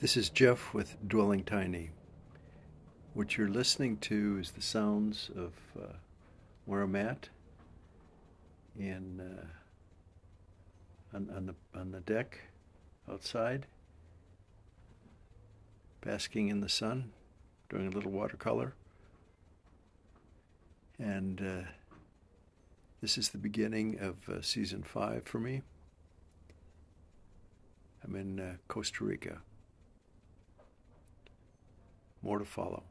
This is Jeff with Dwelling Tiny. What you're listening to is the sounds of where I'm at in, on the deck outside, basking in the sun, doing a little watercolor. And this is the beginning of season 5 for me. I'm in Costa Rica. More to follow.